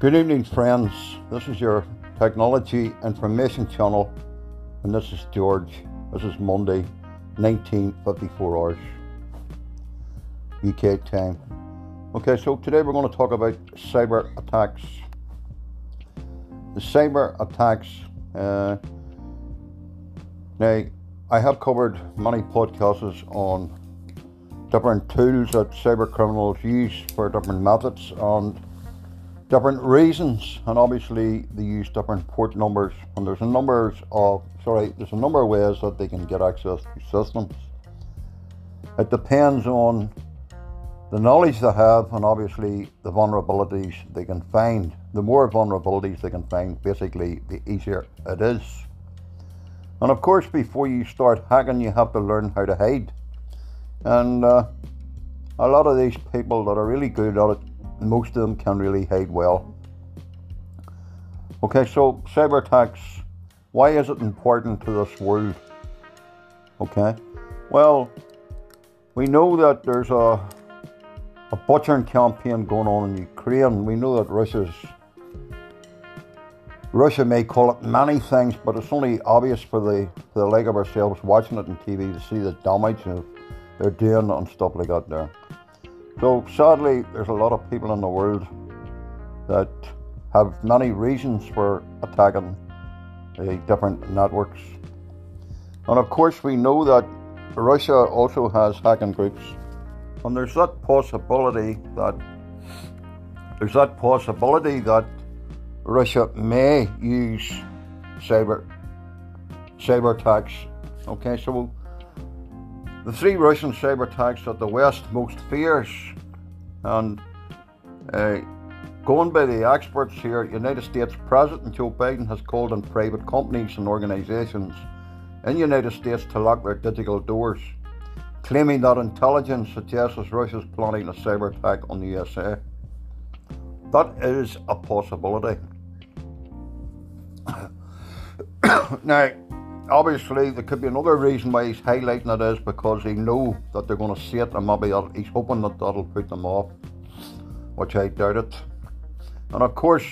Good evening, friends. This is your Technology Information Channel, and this is George. This is Monday, 19:54 hours, UK time. Okay, so today we're going to talk about cyber attacks. The cyber attacks. Now, I have covered many podcasts on different tools that cyber criminals use for different methods and different reasons, and obviously they use different port numbers, and there's a number of ways that they can get access to systems. It depends on the knowledge they have and obviously the vulnerabilities they can find. The more vulnerabilities they can find, basically the easier it is. And of course, before you start hacking, you have to learn how to hide. And a lot of these people that are really good at it, most of them can really hide well. Okay, so cyber attacks. Why is it important to this world? Okay, well, we know that there's a butchering campaign going on in Ukraine. We know that Russia may call it many things, but it's only obvious for the like of ourselves watching it on TV to see the damage they're doing and stuff like that there. So sadly, there's a lot of people in the world that have many reasons for attacking the different networks. And of course, we know that Russia also has hacking groups. And there's that possibility that Russia may use cyber attacks. Okay, so the three Russian cyber attacks that the West most fears, and going by the experts here, United States President Joe Biden has called on private companies and organizations in the United States to lock their digital doors, claiming that intelligence suggests Russia's planning a cyber attack on the USA. That is a possibility. Now, obviously, there could be another reason why he's highlighting it is because he knows that they're going to see it, and maybe he's hoping that that'll put them off, which I doubt it. And of course,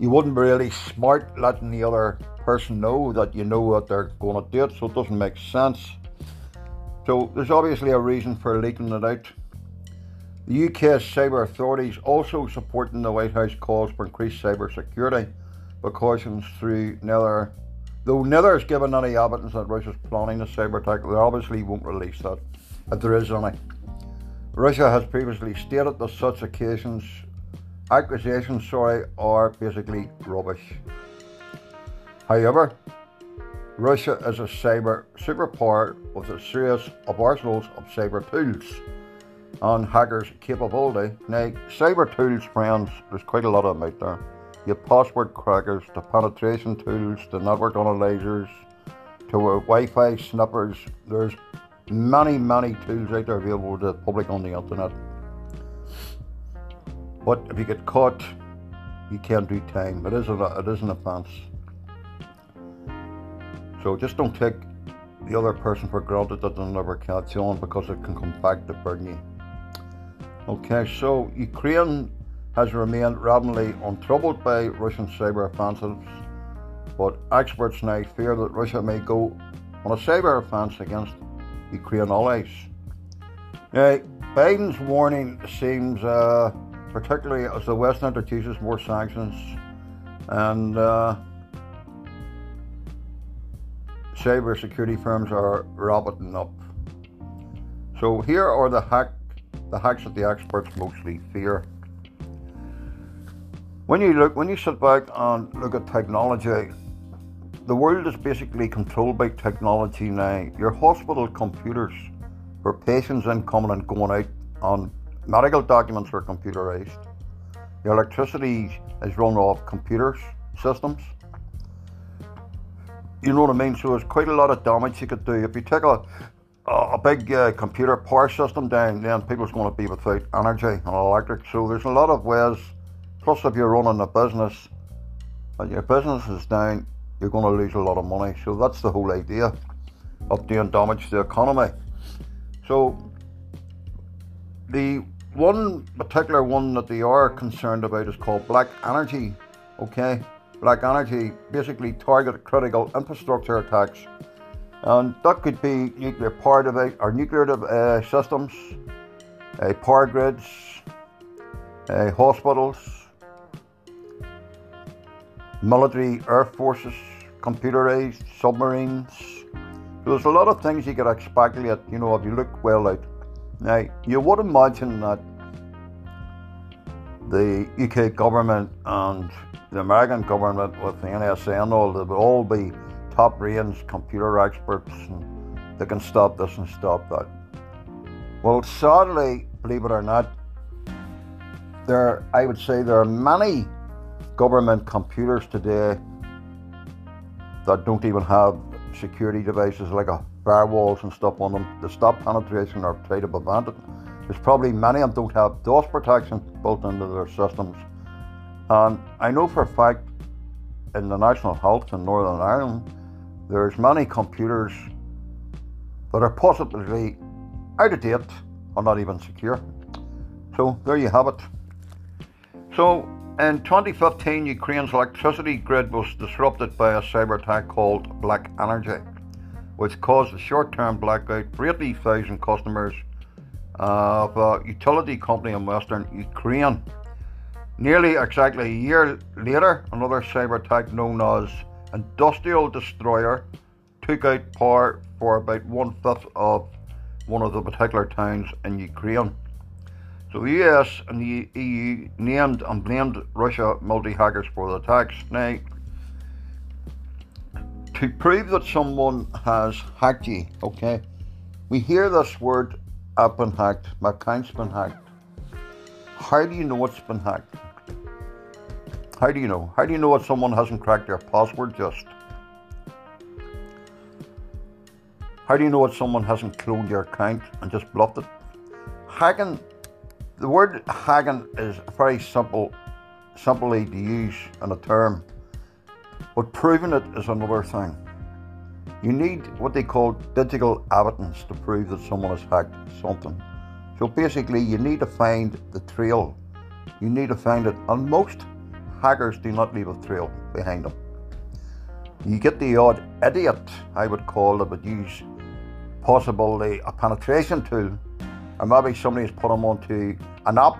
you wouldn't be really smart letting the other person know that you know what they're going to do it, so it doesn't make sense. So there's obviously a reason for leaking it out. The UK cyber authorities also supporting the White House calls for increased cyber security precautions through nether. Though neither has given any evidence that Russia's planning a cyber attack, they obviously won't release that, if there is any. Russia has previously stated that such accusations are basically rubbish. However, Russia is a cyber superpower with a series of arsenals of cyber tools and hackers' capability. Now, cyber tools, friends, there's quite a lot of them out there. You have password crackers, to penetration tools, to network analyzers, to Wi-Fi snippers. There's many, many tools out there available to the public on the internet. But if you get caught, you can do time. It is an offence. So just don't take the other person for granted that they'll never catch on, because it can come back to burn you. Okay, so Ukraine has remained rapidly untroubled by Russian cyber offensives, but experts now fear that Russia may go on a cyber offense against Ukraine allies. Now, Biden's warning seems, particularly as the West introduces more sanctions and cyber security firms are rabbiting up. So here are the hacks that the experts mostly fear. When you sit back and look at technology, the world is basically controlled by technology now. Your hospital computers for patients incoming and going out, and medical documents are computerized. Your electricity is run off computers, systems. You know what I mean? So there's quite a lot of damage you could do. If you take a big computer power system down, then people's going to be without energy and electric. So there's a lot of ways. Plus, if you're running a business and your business is down, you're going to lose a lot of money. So that's the whole idea of doing damage to the economy. So the one particular one that they are concerned about is called Black Energy. Okay, Black Energy basically target critical infrastructure attacks, and that could be nuclear power device or nuclear systems, power grids, hospitals, military air forces, computerized submarines. So there's a lot of things you could expatriate, you know, if you look well out. Now, you would imagine that the UK government and the American government with the NSA and all, they would all be top-range computer experts and they can stop this and stop that. Well, sadly, believe it or not, I would say there are many government computers today that don't even have security devices like firewalls and stuff on them to stop penetration or try to prevent it. There's probably many of them don't have DOS protection built into their systems. And I know for a fact in the National Health in Northern Ireland, there's many computers that are possibly out of date or not even secure. So there you have it. So in 2015, Ukraine's electricity grid was disrupted by a cyber attack called Black Energy, which caused a short-term blackout for 80,000 customers of a utility company in Western Ukraine. Nearly exactly a year later, another cyber attack known as Industrial Destroyer took out power for about one-fifth of one of the particular towns in Ukraine. So the US and the EU named and blamed Russia multi-hackers for the attacks. Now, to prove that someone has hacked you, okay, we hear this word, I've been hacked, my account's been hacked. How do you know it's been hacked? How do you know? How do you know if someone hasn't cracked your password just? How do you know if someone hasn't cloned your account and just bluffed it? Hacking, the word hacking is very simply to use in a term, but proving it is another thing. You need what they call digital evidence to prove that someone has hacked something. So basically you need to find the trail. You need to find it, and most hackers do not leave a trail behind them. You get the odd idiot, I would call, that would use possibly a penetration tool, or maybe somebody's put him onto an app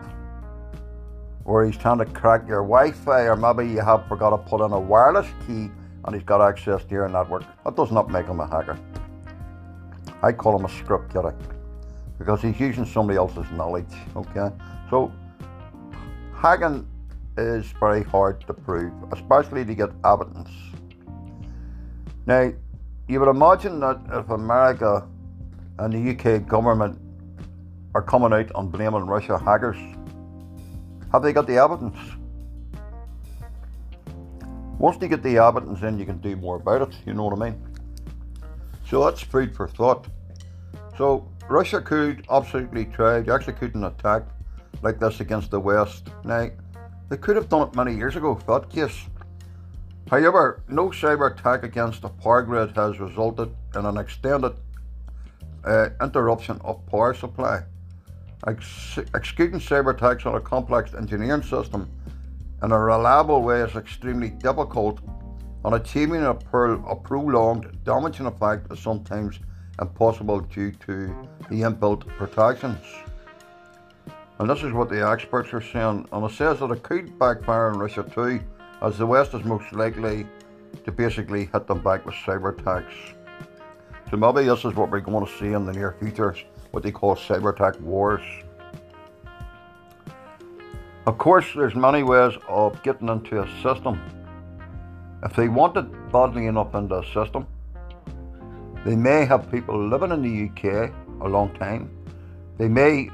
where he's trying to crack your Wi-Fi, or maybe you have forgot to put in a wireless key and he's got access to your network. That does not make him a hacker. I call him a script kidder, because he's using somebody else's knowledge, okay? So, hacking is very hard to prove, especially to get evidence. Now, you would imagine that if America and the UK government are coming out and blaming Russia hackers, have they got the evidence? Once they get the evidence in, you can do more about it, you know what I mean? So that's food for thought. So, Russia could absolutely try to execute an attack like this against the West. Now, they could have done it many years ago for that case. However, no cyber attack against the power grid has resulted in an extended interruption of power supply. Executing cyber attacks on a complex engineering system in a reliable way is extremely difficult, and achieving a prolonged damaging effect is sometimes impossible due to the inbuilt protections. And this is what the experts are saying, and it says that it could backfire in Russia too, as the West is most likely to basically hit them back with cyber attacks. So maybe this is what we're going to see in the near future, what they call cyber attack wars. Of course, there's many ways of getting into a system. If they want it badly enough into a system, they may have people living in the UK a long time. They may,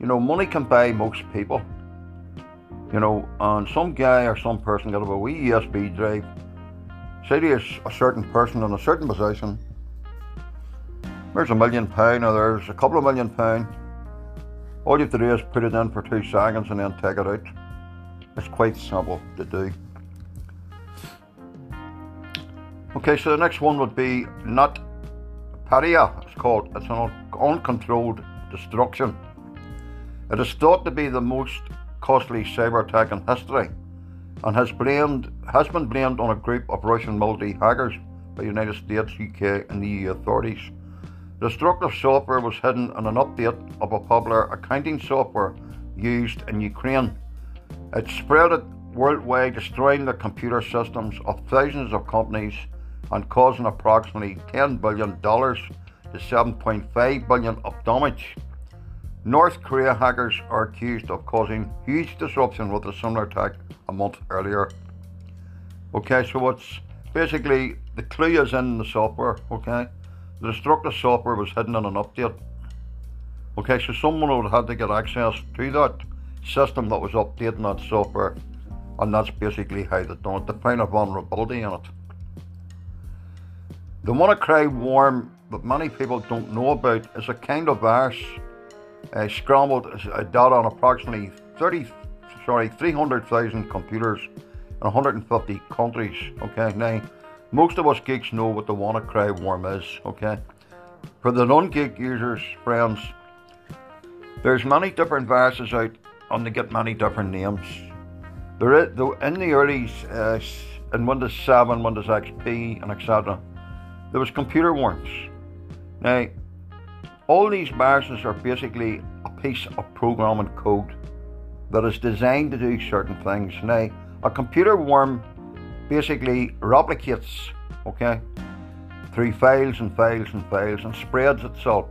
you know, money can buy most people. You know, and some guy or some person got a wee USB drive, say to a certain person in a certain position, there's £1 million or there's a couple of £1 million. All you have to do is put it in for 2 seconds and then take it out. It's quite simple to do. Okay, so the next one would be NotPetya, it's called. It's an uncontrolled destruction. It is thought to be the most costly cyber attack in history and has been blamed on a group of Russian multi-hackers by United States, UK and EU authorities. The destructive software was hidden in an update of a popular accounting software used in Ukraine. It spread it worldwide, destroying the computer systems of thousands of companies and causing approximately $10 billion to $7.5 billion of damage. North Korea hackers are accused of causing huge disruption with a similar attack a month earlier. Okay, so what's basically the clue is in the software, okay? The destructive software was hidden in an update. Okay, so someone would have had to get access to that system that was updating that software, and that's basically how they've done it, to find a vulnerability in it. The WannaCry worm that many people don't know about is a kind of virus. Scrambled data on approximately 300,000 computers in 150 countries. Okay, now most of us geeks know what the WannaCry worm is. Okay, for the non-geek users, friends, there's many different viruses out, and they get many different names. There is, though, in the early in Windows 7, Windows XP, and etc., there was computer worms. Now, all these viruses are basically a piece of programming code that is designed to do certain things. Now, a computer worm basically replicates, okay, through files and files and files and spreads itself.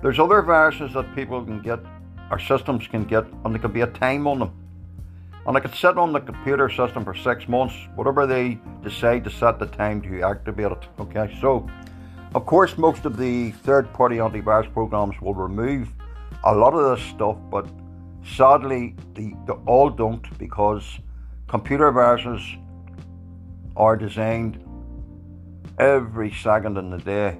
There's other viruses that people can get, or systems can get, and there can be a time on them. And they can sit on the computer system for 6 months, whatever they decide to set the time to activate it, okay? So, of course, most of the third-party antivirus programs will remove a lot of this stuff, but sadly, they all don't, because computer viruses are designed every second in the day.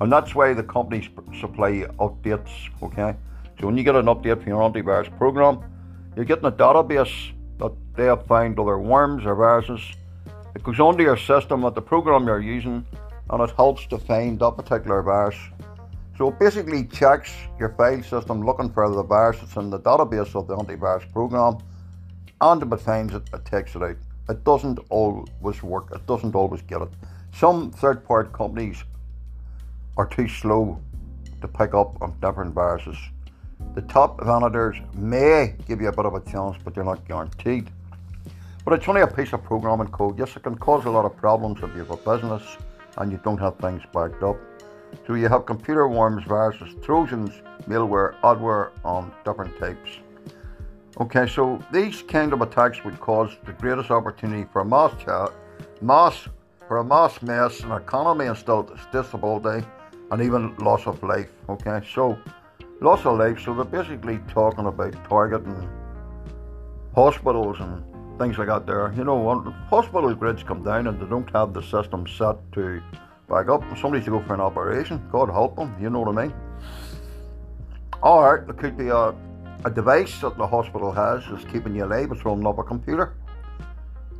And that's why the companies supply updates, okay? So when you get an update for your antivirus program, you're getting a database that they have found other worms or viruses. It goes onto your system with the program you're using, and it helps to find that particular virus. So it basically checks your file system looking for the virus that's in the database of the antivirus program, and if it finds it, it takes it out. It doesn't always work, it doesn't always get it. Some third-party companies are too slow to pick up on different viruses. The top vendors may give you a bit of a chance, but they're not guaranteed. But it's only a piece of programming code. Yes, it can cause a lot of problems if you have a business and you don't have things backed up. So you have computer worms, viruses, trojans, malware, adware, and different types. Okay, so these kind of attacks would cause the greatest opportunity for a mass mess in economy and still disability and even loss of life. Okay, so loss of life. So they're basically talking about targeting hospitals and things like that there. You know, when hospital grids come down and they don't have the system set to back up, somebody's to go for an operation, God help them, you know what I mean? Or there could be a device that the hospital has that's keeping you alive, it's running up a computer.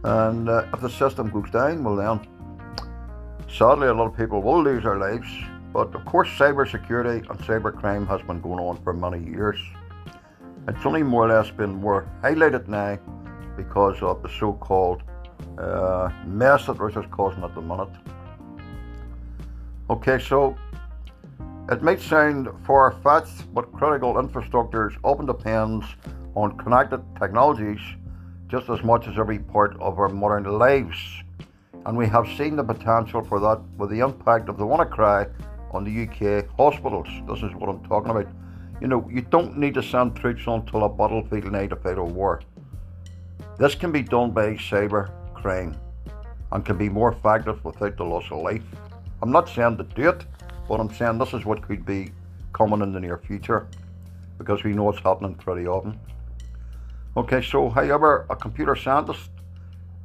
And if the system goes down, well then, sadly a lot of people will lose their lives. But of course, cybersecurity and cybercrime has been going on for many years. It's only more or less been more highlighted now, because of the so-called mess that Russia's causing at the minute. Okay, so it might sound far-fetched, but critical infrastructures often depends on connected technologies just as much as every part of our modern lives. And we have seen the potential for that with the impact of the WannaCry on the UK hospitals. This is what I'm talking about. You know, you don't need to send troops onto a battlefield now to fight a war. This can be done by cyber crime and can be more effective without the loss of life. I'm not saying to do it, but I'm saying this is what could be coming in the near future, because we know it's happening pretty often. Okay, so however, a computer scientist,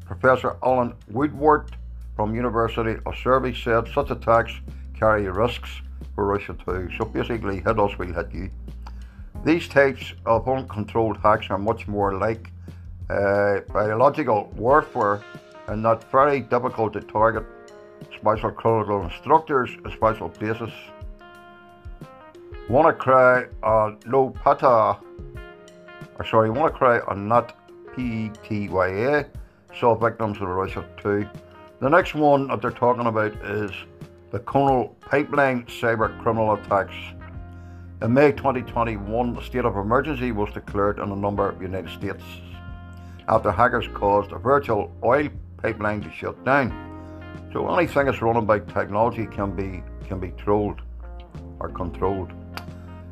Professor Alan Woodward from University of Surrey, said such attacks carry risks for Russia too. So basically, hit us, we'll hit you. These types of uncontrolled hacks are much more like biological warfare, and not very difficult to target special critical structures and special places. WannaCry or NotPetya saw victims of the Russia too. The next one that they're talking about is the Conal pipeline cyber criminal attacks. In May 2021, the state of emergency was declared in a number of United States after hackers caused a virtual oil pipeline to shut down. So anything that's running by technology can be trolled or controlled.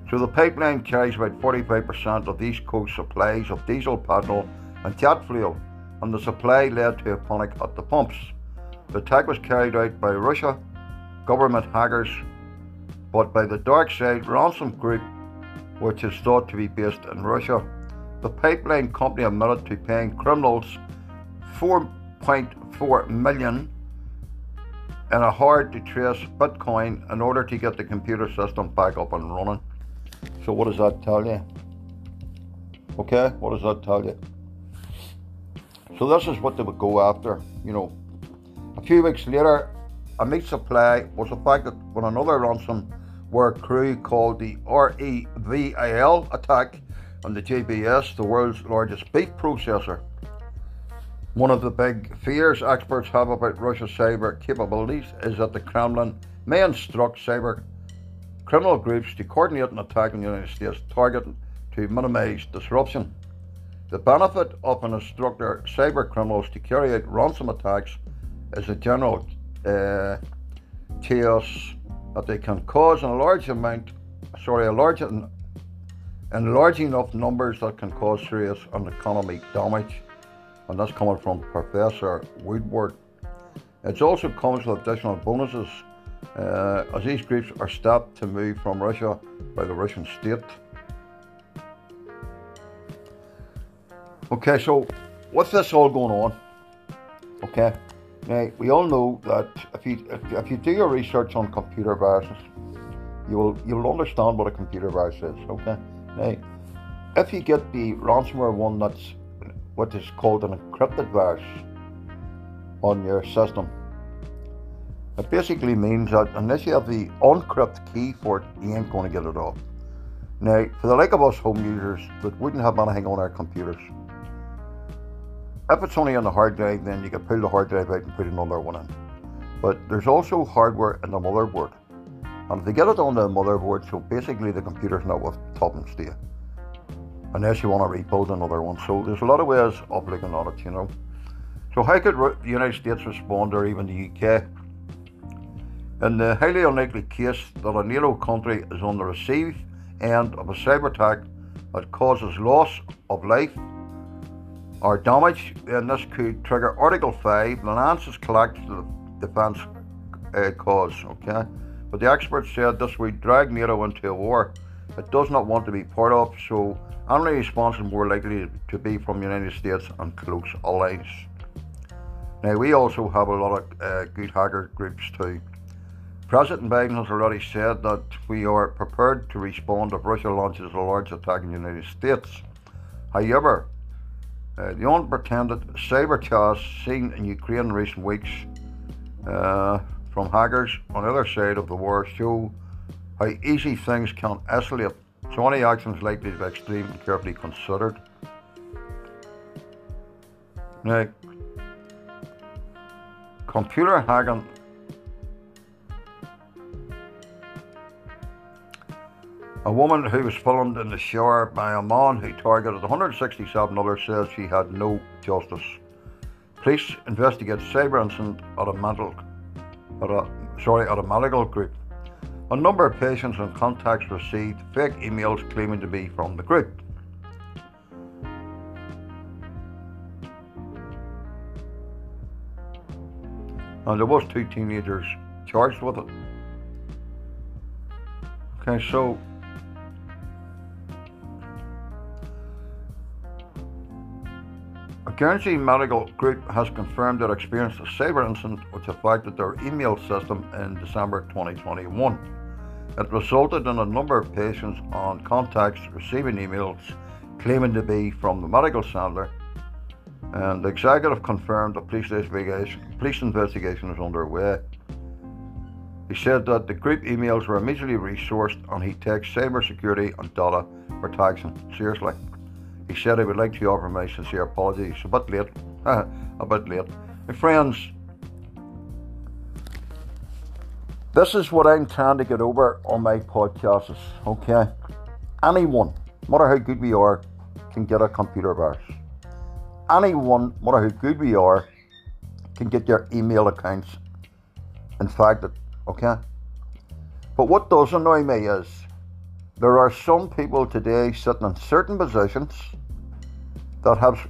So the pipeline carries about 45% of the East Coast supplies of diesel, petrol and jet fuel, and the supply led to a panic at the pumps. The attack was carried out by Russia government hackers, but by the Dark Side ransom group, which is thought to be based in Russia. The pipeline company admitted to paying criminals $4.4 million in a hard-to-trace Bitcoin in order to get the computer system back up and running. So what does that tell you? Okay, what does that tell you? So this is what they would go after, you know. A few weeks later, a meat supply was affected when another ransomware crew called the REVIL attack on the JBS, the world's largest beef processor. One of the big fears experts have about Russia's cyber capabilities is that the Kremlin may instruct cyber criminal groups to coordinate an attack on the United States target to minimize disruption. The benefit of an instructor cyber criminals to carry out ransom attacks is a general chaos that they can cause in large enough numbers that can cause serious and economic damage. And that's coming from Professor Woodward. It also comes with additional bonuses as these groups are stopped to move from Russia by the Russian state. Okay, so what's this all going on? Okay, now we all know that if you do your research on computer viruses, you'll understand what a computer virus is. Okay, now if you get the ransomware one that's what is called an encrypted virus on your system. It basically means that unless you have the uncrypted key for it, you ain't going to get it off. Now, for the like of us home users that wouldn't have anything on our computers, if it's only on the hard drive, then you can pull the hard drive out and put another one in. But there's also hardware in the motherboard. And if they get it on the motherboard, so basically the computer's not worth topping to you. Unless you want to rebuild another one. So there's a lot of ways of looking at it, you know. So how could the United States respond, or even the UK? In the highly unlikely case that a NATO country is on the receive end of a cyber attack that causes loss of life or damage, then this could trigger Article 5, the alliances collapse to the defence cause, okay? But the experts said this would drag NATO into a war it does not want to be part of, so only response is more likely to be from the United States and close allies. Now, we also have a lot of good hacker groups too. President Biden has already said that we are prepared to respond if Russia launches a large attack in the United States. However, the unpretended cyber chaos seen in Ukraine in recent weeks from hackers on the other side of the war show how easy things can escalate, so any action is likely to be extreme and carefully considered. Now, computer hacking . A woman who was filmed in the shower by a man who targeted 167 others says she had no justice. Police investigate cyber incident at a medical group. A number of patients and contacts received fake emails claiming to be from the group. And there was 2 teenagers charged with it. Okay, so a Guernsey medical group has confirmed that experienced a cyber incident which affected their email system in December 2021. It resulted in a number of patients and contacts receiving emails claiming to be from the medical centre, and the executive confirmed a police investigation is underway. He said that the group emails were immediately resourced and he takes cybersecurity and data protection seriously. He said he would like to offer my sincere apologies. A bit late. My friends, this is what I'm trying to get over on my podcasts, okay? Anyone, no matter how good we are, can get a computer virus. Anyone, no matter how good we are, can get their email accounts infected, okay? But what does annoy me is there are some people today sitting in certain positions that have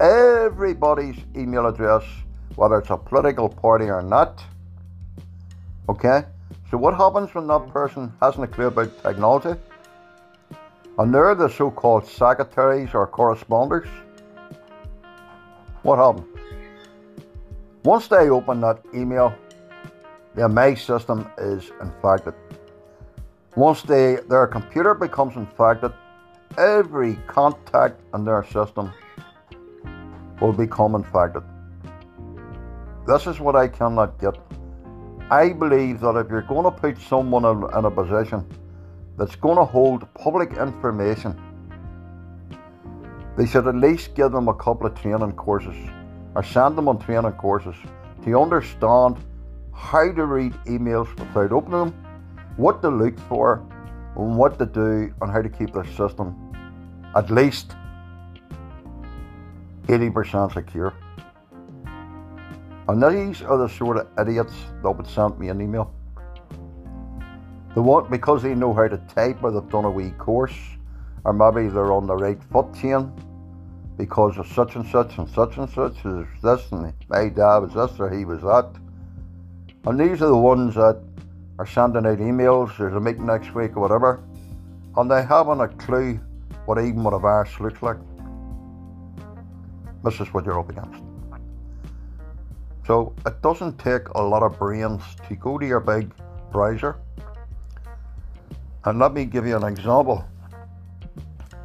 everybody's email address, whether it's a political party or not, okay? So what happens when that person hasn't a clue about technology? And they're the so-called secretaries or corresponders. What happened? Once they open that email, the my system is infected. Once their computer becomes infected, every contact in their system will become infected. This is what I cannot get. I believe that if you're going to put someone in a position that's going to hold public information, they should at least give them a couple of training courses or send them on training courses to understand how to read emails without opening them, what to look for, and what to do, and how to keep their system at least 80% secure. And these are the sort of idiots that would send me an email. They want, because they know how to type, or they've done a wee course, or maybe they're on the right foot chain because of such and such and such and such is this, and my dad was this or he was that. And these are the ones that are sending out emails, there's a meeting next week or whatever, and they haven't a clue what a virus looks like. This is what you're up against. So it doesn't take a lot of brains to go to your big browser. And let me give you an example.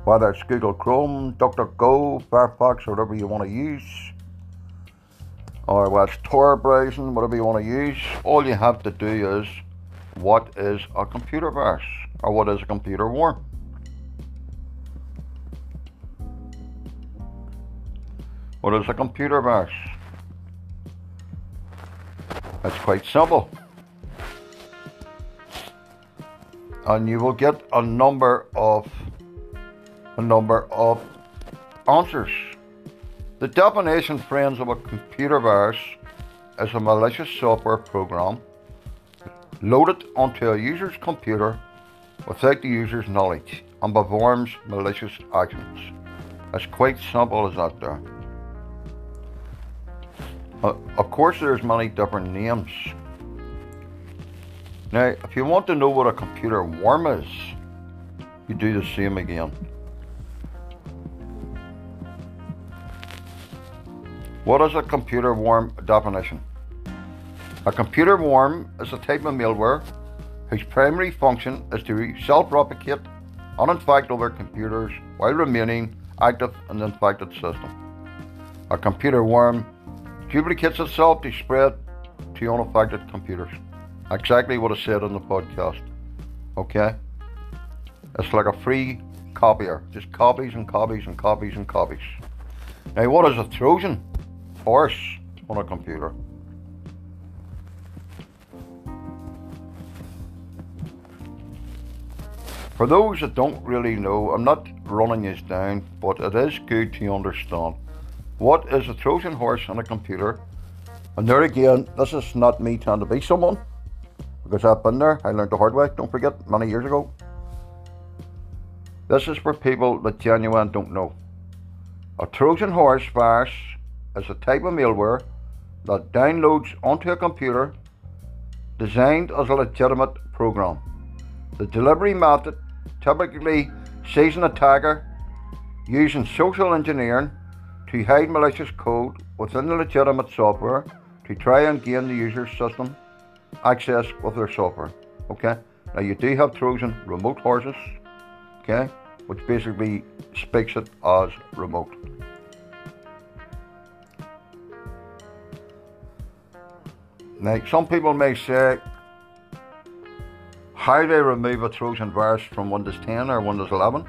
Whether it's Google Chrome, DuckDuckGo, Firefox, or whatever you want to use, or whether it's Tor Browser, whatever you want to use, all you have to do is, what is a computer virus? Or what is a computer worm? What is a computer virus? It's quite simple. And you will get a number of answers. The definition, friends, of a computer virus is a malicious software program loaded onto a user's computer without the user's knowledge and performs malicious actions. It's quite simple as that there. Of course, there's many different names. Now, if you want to know what a computer worm is, you do the same again. What is a computer worm definition? A computer worm is a type of malware whose primary function is to self-replicate and infect other computers while remaining active in the infected system. A computer worm duplicates itself to spread to unaffected computers. Exactly what I said on the podcast. Okay? It's like a free copier. Just copies and copies and copies and copies. Now, what is a Trojan horse on a computer? For those that don't really know, I'm not running this down, but it is good to understand. What is a Trojan horse on a computer? And there again, this is not me trying to be someone, because I've been there, I learned the hard way, don't forget, many years ago. This is for people that genuinely don't know. A Trojan horse virus is a type of malware that downloads onto a computer designed as a legitimate program. The delivery method typically sees an attacker using social engineering to hide malicious code within the legitimate software to try and gain the user's system access with their software. Okay, now you do have Trojan remote horses, okay, which basically speaks it as remote. Now, some people may say, How do I remove a Trojan virus from Windows 10 or Windows 11?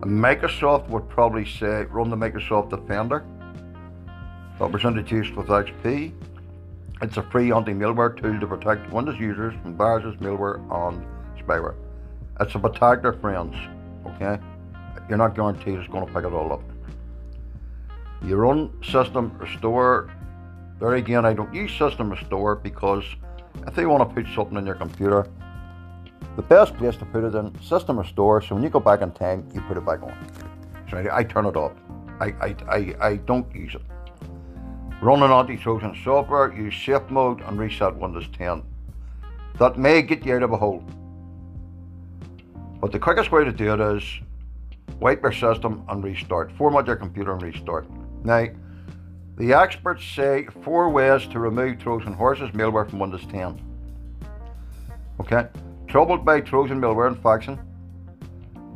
Microsoft would probably say run the Microsoft Defender. That was introduced with XP. It's a free anti-malware tool to protect Windows users from viruses, malware, and spyware. It's a protector, friends. Okay, you're not guaranteed it's going to pick it all up. Your own system restore. There again, I don't use system restore because if they want to put something in your computer, the best place to put it in system restore. So when you go back in time, you put it back on. So I turn it off. I don't use it. Run an anti-Trojan software, use safe mode, and reset Windows 10. That may get you out of a hole. But the quickest way to do it is wipe your system and restart. Format your computer and restart. Now, the experts say 4 ways to remove Trojan horses malware from Windows 10. Okay? Troubled by Trojan malware infection.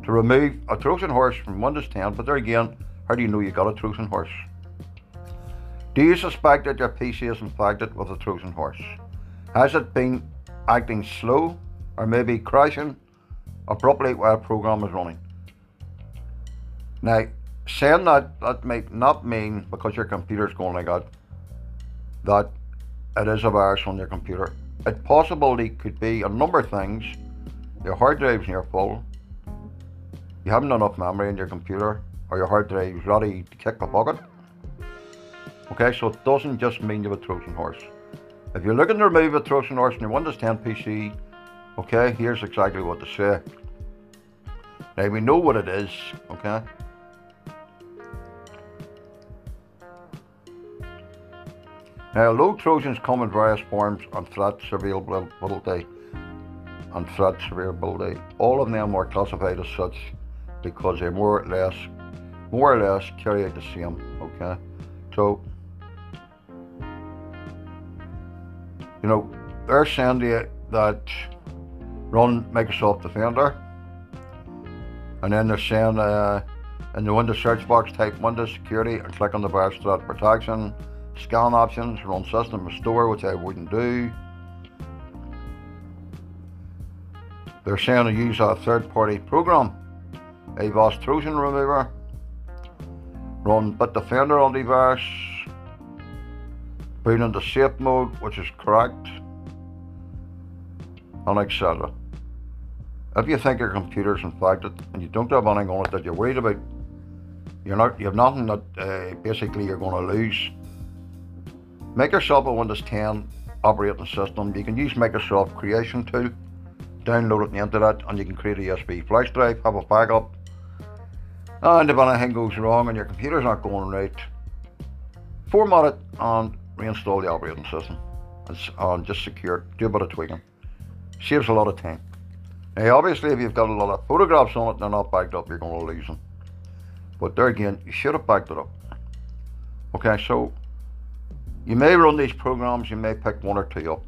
To remove a Trojan horse from Windows 10, but there again, how do you know you got a Trojan horse? Do you suspect that your PC is infected with a Trojan horse? Has it been acting slow or maybe crashing abruptly while a program is running? Now, saying that might not mean because your computer is going like that it is a virus on your computer. It possibly could be a number of things. Your hard drive's near full. You haven't enough memory in your computer, or your hard drive's ready to kick the bucket. Okay, so it doesn't just mean you have a Trojan horse. If you're looking to remove a Trojan horse in your Windows 10 PC, okay, here's exactly what to say. Now we know what it is, okay? Now, although Trojans come in various forms and threat surveyability, all of them are classified as such because they more or less carry out the same, okay? So, you know, they're saying to you that run Microsoft Defender, and then they're saying in the Windows search box type Windows security and click on the virus threat protection, scan options, run system restore, which I wouldn't do. They're saying to use a third party program, Avast Trojan Remover, run Bitdefender antivirus, boot into safe mode, which is correct, and etc. If you think your computer's infected and you don't have anything on it that you're worried about, you have nothing that basically you're going to lose. Make yourself a Windows 10 operating system. You can use Microsoft Creation Tool, download it on the internet, and you can create a USB flash drive, have a backup. And if anything goes wrong and your computer's not going right, format it and reinstall the operating system. It's just secure. Do a bit of tweaking. Saves a lot of time. Now, obviously, if you've got a lot of photographs on it and they're not backed up, you're going to lose them. But there again, you should have backed it up. Okay, so you may run these programs, you may pick one or two up,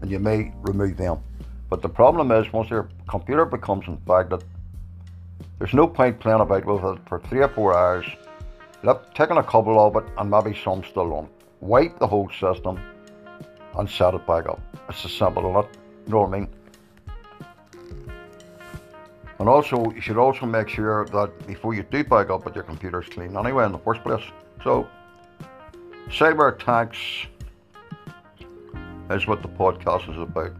and you may remove them. But the problem is, once your computer becomes infected, there's no point playing about with it for 3 or 4 hours, taking a couple of it and maybe some still on. Wipe the whole system and set it back up. It's as simple as that, you know what I mean? And also, you should also make sure that before you do back up that your computer's clean anyway in the first place. So, cyber attacks is what the podcast is about.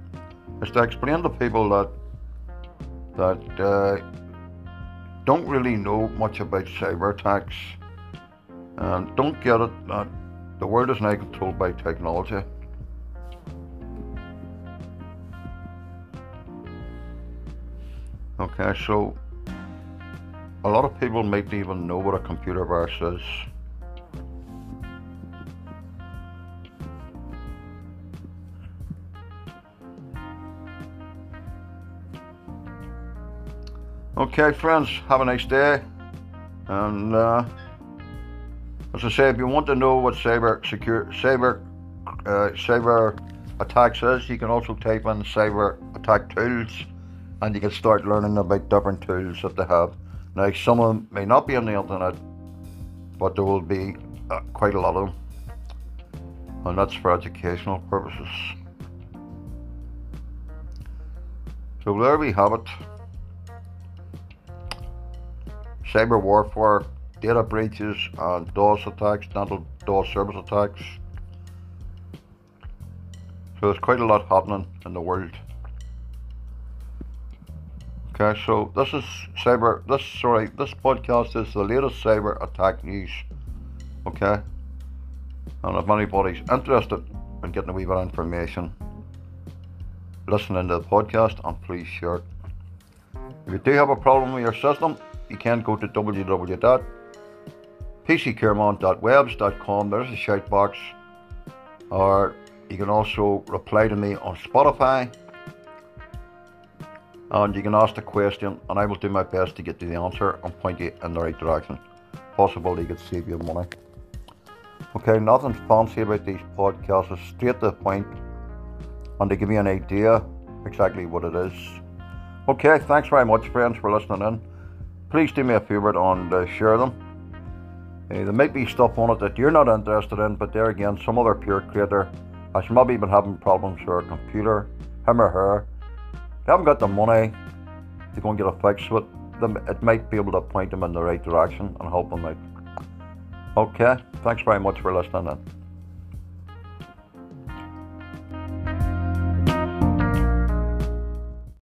It's to explain to people that don't really know much about cyber attacks and don't get it that the world is now controlled by technology. Okay, so a lot of people might even know what a computer virus is. Okay, friends, have a nice day, and as I say, if you want to know what cyber attacks is, you can also type in cyber attack tools, and you can start learning about different tools that they have. Now, some of them may not be on the internet, but there will be quite a lot of them, and that's for educational purposes. So there we have it. Cyber warfare, data breaches and DOS attacks, NATO DOS service attacks. So there's quite a lot happening in the world. Okay, so this podcast is the latest cyber attack news. Okay? And if anybody's interested in getting a wee bit of information, listen into the podcast and please share it. If you do have a problem with your system, you can go to www.pccareman.webs.com. There's a shout box. Or you can also reply to me on Spotify. And you can ask the question, and I will do my best to get you the answer and point you in the right direction. Possibly could save you money. Okay, nothing fancy about these podcasts. It's straight to the point, and to give you an idea exactly what it is. Okay, thanks very much, friends, for listening in. Please do me a favour and share them. There might be stuff on it that you're not interested in, but there again, some other pure creator has maybe been having problems with her computer, him or her. They haven't got the money to go and get a fix, but it might be able to point them in the right direction and help them out. Okay, thanks very much for listening in.